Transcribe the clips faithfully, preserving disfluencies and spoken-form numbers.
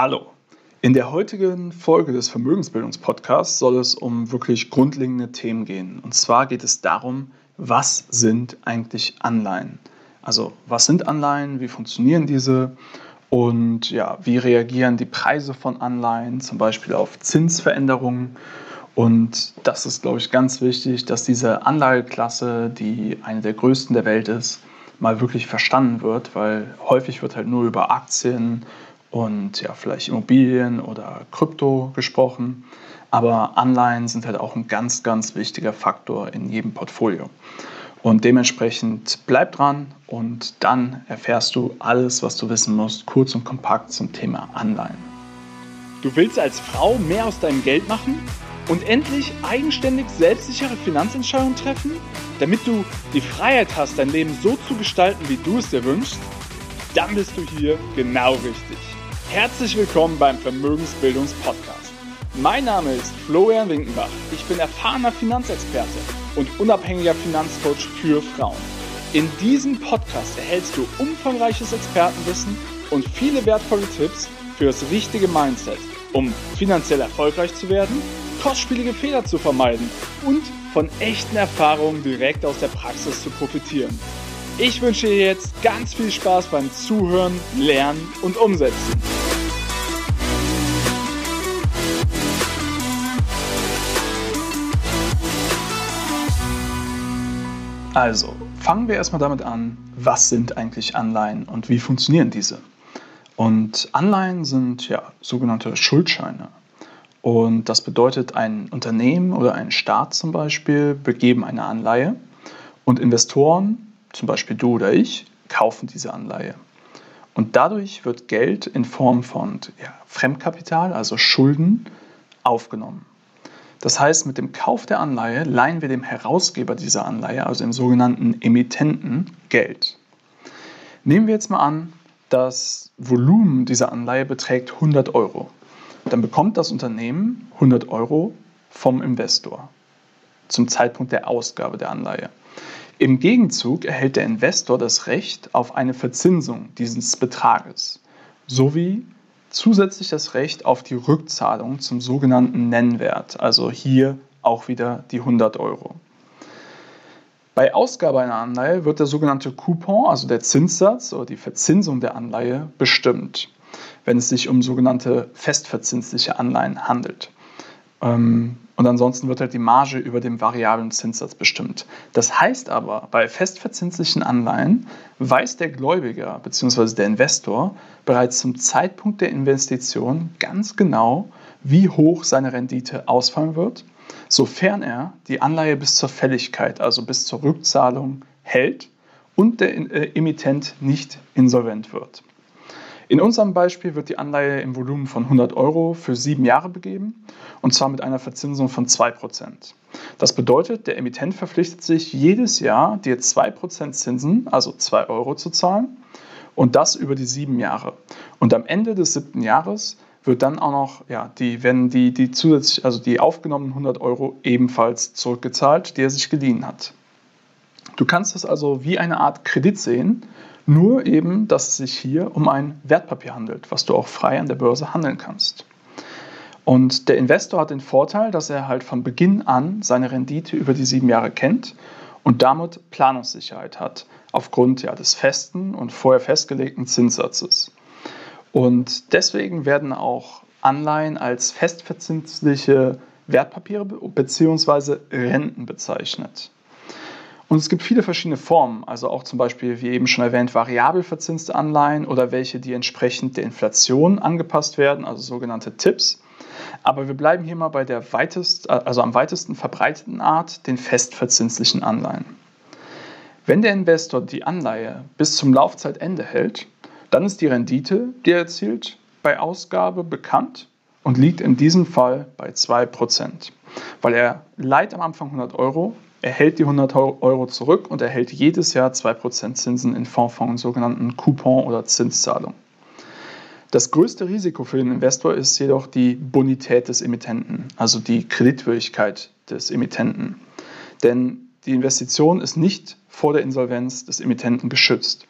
Hallo! In der heutigen Folge des Vermögensbildungspodcasts soll es um wirklich grundlegende Themen gehen. Und zwar geht es darum, was sind eigentlich Anleihen? Also was sind Anleihen, wie funktionieren diese und ja, wie reagieren die Preise von Anleihen, zum Beispiel auf Zinsveränderungen. Und das ist, glaube ich, ganz wichtig, dass diese Anlageklasse, die eine der größten der Welt ist, mal wirklich verstanden wird, weil häufig wird halt nur über Aktien und ja, vielleicht Immobilien oder Krypto gesprochen. Aber Anleihen sind halt auch ein ganz, ganz wichtiger Faktor in jedem Portfolio. Und dementsprechend bleib dran und dann erfährst du alles, was du wissen musst, kurz und kompakt zum Thema Anleihen. Du willst als Frau mehr aus deinem Geld machen und endlich eigenständig selbstsichere Finanzentscheidungen treffen, damit du die Freiheit hast, dein Leben so zu gestalten, wie du es dir wünschst? Dann bist du hier genau richtig. Herzlich willkommen beim Vermögensbildungspodcast. Mein Name ist Florian Winkenbach. Ich bin erfahrener Finanzexperte und unabhängiger Finanzcoach für Frauen. In diesem Podcast erhältst du umfangreiches Expertenwissen und viele wertvolle Tipps für das richtige Mindset, um finanziell erfolgreich zu werden, kostspielige Fehler zu vermeiden und von echten Erfahrungen direkt aus der Praxis zu profitieren. Ich wünsche dir jetzt ganz viel Spaß beim Zuhören, Lernen und Umsetzen. Also, fangen wir erstmal damit an, was sind eigentlich Anleihen und wie funktionieren diese? Und Anleihen sind ja sogenannte Schuldscheine. Und das bedeutet, ein Unternehmen oder ein Staat zum Beispiel begeben eine Anleihe und Investoren, zum Beispiel du oder ich, kaufen diese Anleihe. Und dadurch wird Geld in Form von ja, Fremdkapital, also Schulden, aufgenommen. Das heißt, mit dem Kauf der Anleihe leihen wir dem Herausgeber dieser Anleihe, also dem sogenannten Emittenten, Geld. Nehmen wir jetzt mal an, das Volumen dieser Anleihe beträgt hundert Euro. Dann bekommt das Unternehmen hundert Euro vom Investor zum Zeitpunkt der Ausgabe der Anleihe. Im Gegenzug erhält der Investor das Recht auf eine Verzinsung dieses Betrages sowie zusätzlich das Recht auf die Rückzahlung zum sogenannten Nennwert, also hier auch wieder die hundert Euro. Bei Ausgabe einer Anleihe wird der sogenannte Coupon, also der Zinssatz oder die Verzinsung der Anleihe, bestimmt, wenn es sich um sogenannte festverzinsliche Anleihen handelt. Ähm, Und ansonsten wird halt die Marge über dem variablen Zinssatz bestimmt. Das heißt aber, bei festverzinslichen Anleihen weiß der Gläubiger bzw. der Investor bereits zum Zeitpunkt der Investition ganz genau, wie hoch seine Rendite ausfallen wird, sofern er die Anleihe bis zur Fälligkeit, also bis zur Rückzahlung, hält und der äh, Emittent nicht insolvent wird. In unserem Beispiel wird die Anleihe im Volumen von hundert Euro für sieben Jahre begeben und zwar mit einer Verzinsung von zwei Prozent. Das bedeutet, der Emittent verpflichtet sich jedes Jahr, dir zwei Prozent Zinsen, also zwei Euro zu zahlen und das über die sieben Jahre. Und am Ende des siebten Jahres wird dann auch noch, ja, die, werden die, die zusätzlich, also die aufgenommenen hundert Euro ebenfalls zurückgezahlt, die er sich geliehen hat. Du kannst das also wie eine Art Kredit sehen, nur eben, dass es sich hier um ein Wertpapier handelt, was du auch frei an der Börse handeln kannst. Und der Investor hat den Vorteil, dass er halt von Beginn an seine Rendite über die sieben Jahre kennt und damit Planungssicherheit hat, aufgrund ja, des festen und vorher festgelegten Zinssatzes. Und deswegen werden auch Anleihen als festverzinsliche Wertpapiere bzw. Renten bezeichnet. Und es gibt viele verschiedene Formen, also auch zum Beispiel, wie eben schon erwähnt, variabel verzinste Anleihen oder welche, die entsprechend der Inflation angepasst werden, also sogenannte T I Ps. Aber wir bleiben hier mal bei der weitest, also am weitesten verbreiteten Art, den festverzinslichen Anleihen. Wenn der Investor die Anleihe bis zum Laufzeitende hält, dann ist die Rendite, die er erzielt, bei Ausgabe bekannt und liegt in diesem Fall bei zwei Prozent, weil er leiht am Anfang hundert Euro, erhält die hundert Euro zurück und erhält jedes Jahr zwei Prozent Zinsen in Form von sogenannten Coupon- oder Zinszahlung. Das größte Risiko für den Investor ist jedoch die Bonität des Emittenten, also die Kreditwürdigkeit des Emittenten. Denn die Investition ist nicht vor der Insolvenz des Emittenten geschützt.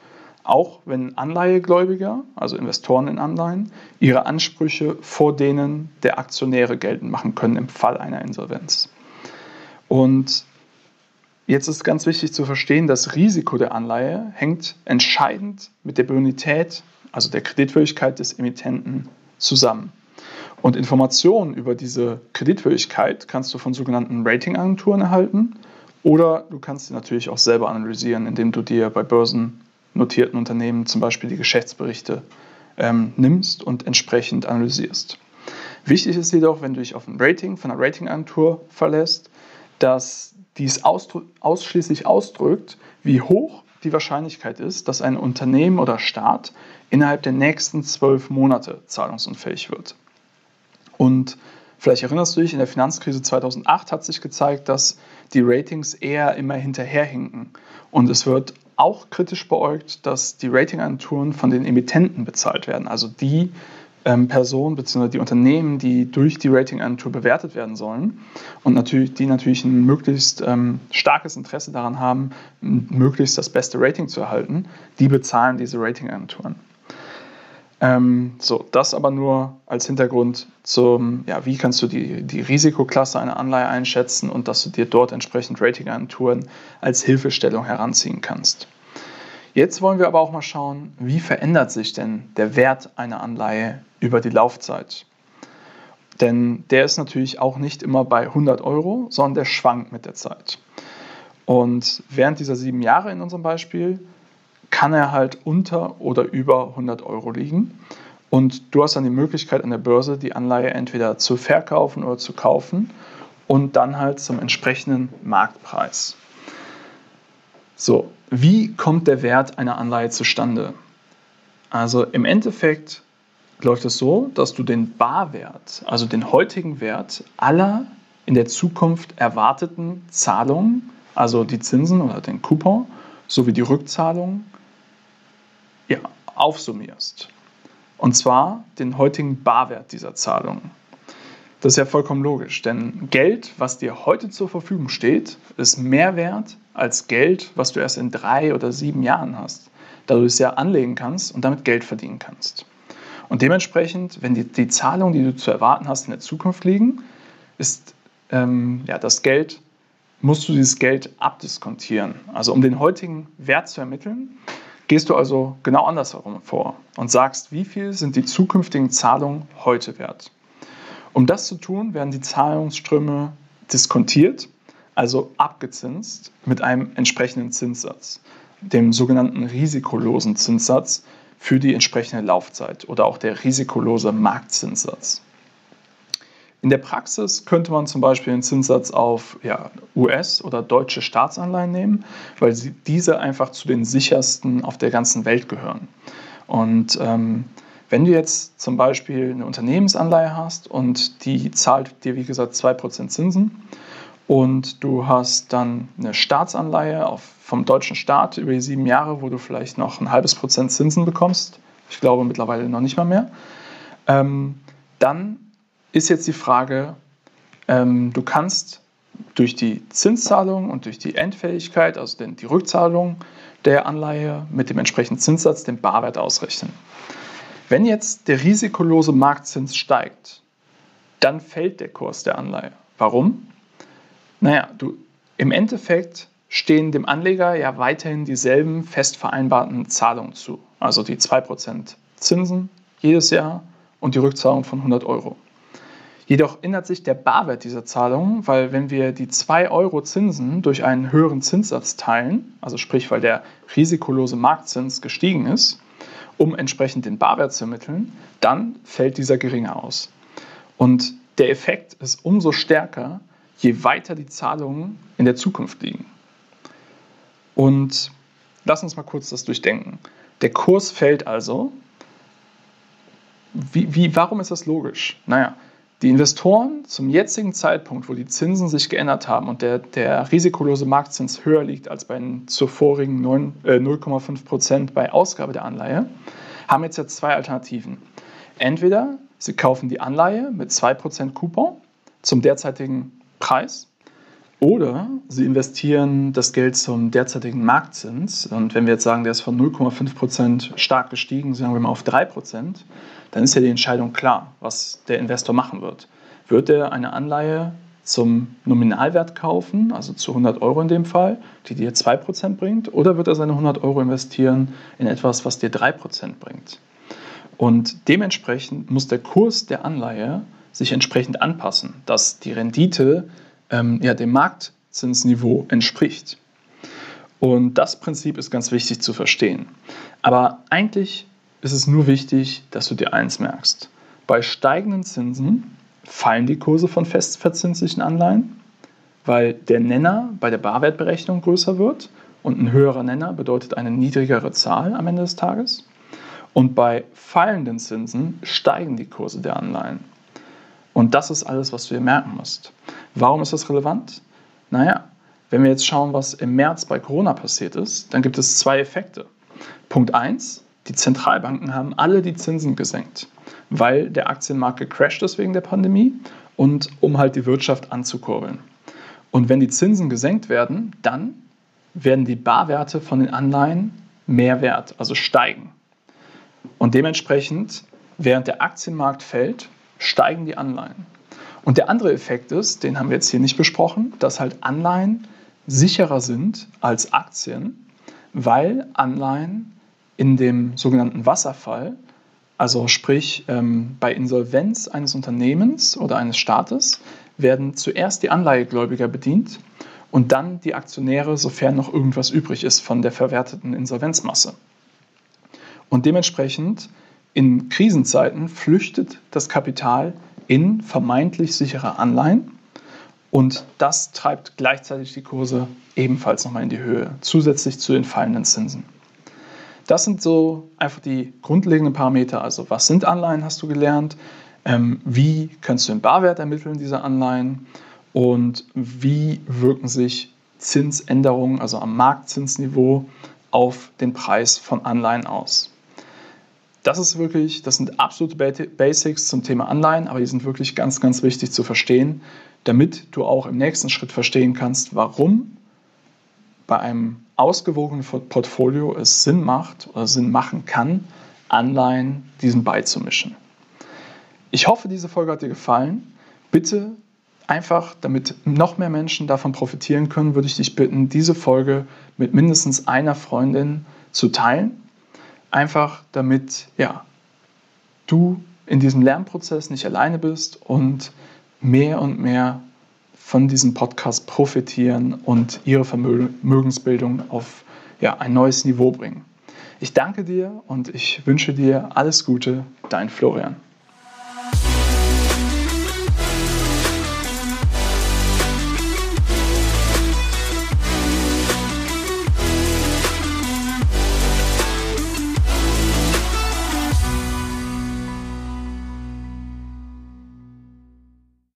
auch wenn Anleihegläubiger, also Investoren in Anleihen, ihre Ansprüche vor denen der Aktionäre geltend machen können im Fall einer Insolvenz. Und jetzt ist ganz wichtig zu verstehen, das Risiko der Anleihe hängt entscheidend mit der Bonität, also der Kreditwürdigkeit des Emittenten zusammen. Und Informationen über diese Kreditwürdigkeit kannst du von sogenannten Ratingagenturen erhalten oder du kannst sie natürlich auch selber analysieren, indem du dir bei börsennotierten Unternehmen zum Beispiel die Geschäftsberichte ähm, nimmst und entsprechend analysierst. Wichtig ist jedoch, wenn du dich auf ein Rating von einer Ratingagentur verlässt, dass dies ausdru- ausschließlich ausdrückt, wie hoch die Wahrscheinlichkeit ist, dass ein Unternehmen oder Staat innerhalb der nächsten zwölf Monate zahlungsunfähig wird. Und vielleicht erinnerst du dich, in der Finanzkrise zweitausendacht hat sich gezeigt, dass die Ratings eher immer hinterherhinken. Und es wird auch kritisch beäugt, dass die Ratingagenturen von den Emittenten bezahlt werden. Also die ähm, Personen bzw. die Unternehmen, die durch die Ratingagentur bewertet werden sollen und natürlich, die natürlich ein möglichst ähm, starkes Interesse daran haben, möglichst das beste Rating zu erhalten, die bezahlen diese Ratingagenturen. Ähm, so, das aber nur als Hintergrund zum, ja, wie kannst du die, die Risikoklasse einer Anleihe einschätzen und dass du dir dort entsprechend Ratingagenturen als Hilfestellung heranziehen kannst. Jetzt wollen wir aber auch mal schauen, wie verändert sich denn der Wert einer Anleihe über die Laufzeit? Denn der ist natürlich auch nicht immer bei hundert Euro, sondern der schwankt mit der Zeit. Und während dieser sieben Jahre in unserem Beispiel kann er halt unter oder über hundert Euro liegen und du hast dann die Möglichkeit an der Börse die Anleihe entweder zu verkaufen oder zu kaufen und dann halt zum entsprechenden Marktpreis. So, wie kommt der Wert einer Anleihe zustande? Also im Endeffekt läuft es so, dass du den Barwert, also den heutigen Wert aller in der Zukunft erwarteten Zahlungen, also die Zinsen oder den Coupon, sowie die Rückzahlung, ja, aufsummierst. Und zwar den heutigen Barwert dieser Zahlung. Das ist ja vollkommen logisch, denn Geld, was dir heute zur Verfügung steht, ist mehr wert als Geld, was du erst in drei oder sieben Jahren hast, da du es ja anlegen kannst und damit Geld verdienen kannst. Und dementsprechend, wenn die, die Zahlungen, die du zu erwarten hast, in der Zukunft liegen, ist ähm, ja, das Geld, musst du dieses Geld abdiskontieren. Also um den heutigen Wert zu ermitteln, gehst du also genau andersherum vor und sagst, wie viel sind die zukünftigen Zahlungen heute wert. Um das zu tun, werden die Zahlungsströme diskontiert, also abgezinst mit einem entsprechenden Zinssatz, dem sogenannten risikolosen Zinssatz für die entsprechende Laufzeit oder auch der risikolose Marktzinssatz. In der Praxis könnte man zum Beispiel einen Zinssatz auf ja, U S oder deutsche Staatsanleihen nehmen, weil diese einfach zu den sichersten auf der ganzen Welt gehören. Und ähm, wenn du jetzt zum Beispiel eine Unternehmensanleihe hast und die zahlt dir, wie gesagt, zwei Prozent Zinsen und du hast dann eine Staatsanleihe auf, vom deutschen Staat über die sieben Jahre, wo du vielleicht noch ein halbes Prozent Zinsen bekommst, ich glaube mittlerweile noch nicht mal mehr, ähm, dann ist jetzt die Frage, ähm, du kannst durch die Zinszahlung und durch die Endfälligkeit, also den, die Rückzahlung der Anleihe mit dem entsprechenden Zinssatz, den Barwert ausrechnen. Wenn jetzt der risikolose Marktzins steigt, dann fällt der Kurs der Anleihe. Warum? Naja, du, im Endeffekt stehen dem Anleger ja weiterhin dieselben fest vereinbarten Zahlungen zu, also die zwei Prozent Zinsen jedes Jahr und die Rückzahlung von hundert Euro. Jedoch ändert sich der Barwert dieser Zahlung, weil wenn wir die zwei Euro Zinsen durch einen höheren Zinssatz teilen, also sprich, weil der risikolose Marktzins gestiegen ist, um entsprechend den Barwert zu ermitteln, dann fällt dieser geringer aus. Und der Effekt ist umso stärker, je weiter die Zahlungen in der Zukunft liegen. Und lass uns mal kurz das durchdenken. Der Kurs fällt also. Wie, wie, warum ist das logisch? Naja, die Investoren zum jetzigen Zeitpunkt, wo die Zinsen sich geändert haben und der, der risikolose Marktzins höher liegt als bei den zuvorigen null Komma fünf Prozent bei Ausgabe der Anleihe, haben jetzt ja zwei Alternativen. Entweder sie kaufen die Anleihe mit zwei Prozent Coupon zum derzeitigen Preis Oder sie investieren das Geld zum derzeitigen Marktzins. Und wenn wir jetzt sagen, der ist von null Komma fünf Prozent stark gestiegen, sagen wir mal auf drei Prozent, dann ist ja die Entscheidung klar, was der Investor machen wird. Wird er eine Anleihe zum Nominalwert kaufen, also zu hundert Euro in dem Fall, die dir zwei Prozent bringt, oder wird er seine hundert Euro investieren in etwas, was dir drei Prozent bringt? Und dementsprechend muss der Kurs der Anleihe sich entsprechend anpassen, dass die Rendite ähm, ja, dem Marktzinsniveau entspricht. Und das Prinzip ist ganz wichtig zu verstehen. Aber eigentlich ist es nur wichtig, dass du dir eins merkst. Bei steigenden Zinsen fallen die Kurse von festverzinslichen Anleihen, weil der Nenner bei der Barwertberechnung größer wird und ein höherer Nenner bedeutet eine niedrigere Zahl am Ende des Tages. Und bei fallenden Zinsen steigen die Kurse der Anleihen. Und das ist alles, was du dir merken musst. Warum ist das relevant? Naja, wenn wir jetzt schauen, was im März bei Corona passiert ist, dann gibt es zwei Effekte. Punkt eins, die Zentralbanken haben alle die Zinsen gesenkt, weil der Aktienmarkt gecrasht ist wegen der Pandemie und um halt die Wirtschaft anzukurbeln. Und wenn die Zinsen gesenkt werden, dann werden die Barwerte von den Anleihen mehr wert, also steigen. Und dementsprechend, während der Aktienmarkt fällt, steigen die Anleihen. Und der andere Effekt ist, den haben wir jetzt hier nicht besprochen, dass halt Anleihen sicherer sind als Aktien, weil Anleihen in dem sogenannten Wasserfall, also sprich, ähm, bei Insolvenz eines Unternehmens oder eines Staates werden zuerst die Anleihegläubiger bedient und dann die Aktionäre, sofern noch irgendwas übrig ist von der verwerteten Insolvenzmasse. Und dementsprechend in Krisenzeiten flüchtet das Kapital in vermeintlich sichere Anleihen und das treibt gleichzeitig die Kurse ebenfalls nochmal in die Höhe, zusätzlich zu den fallenden Zinsen. Das sind so einfach die grundlegenden Parameter. Also was sind Anleihen, hast du gelernt? Ähm, wie kannst du den Barwert ermitteln dieser Anleihen? Und wie wirken sich Zinsänderungen, also am Marktzinsniveau, auf den Preis von Anleihen aus? Das ist wirklich, das sind absolute Basics zum Thema Anleihen, aber die sind wirklich ganz, ganz wichtig zu verstehen, damit du auch im nächsten Schritt verstehen kannst, warum bei einem ausgewogenen Portfolio es Sinn macht oder Sinn machen kann, Anleihen diesen beizumischen. Ich hoffe, diese Folge hat dir gefallen. Bitte einfach, damit noch mehr Menschen davon profitieren können, würde ich dich bitten, diese Folge mit mindestens einer Freundin zu teilen. Einfach, damit ja, du in diesem Lernprozess nicht alleine bist und mehr und mehr von diesem Podcast profitieren und ihre Vermögensbildung auf ja, ein neues Niveau bringen. Ich danke dir und ich wünsche dir alles Gute, dein Florian.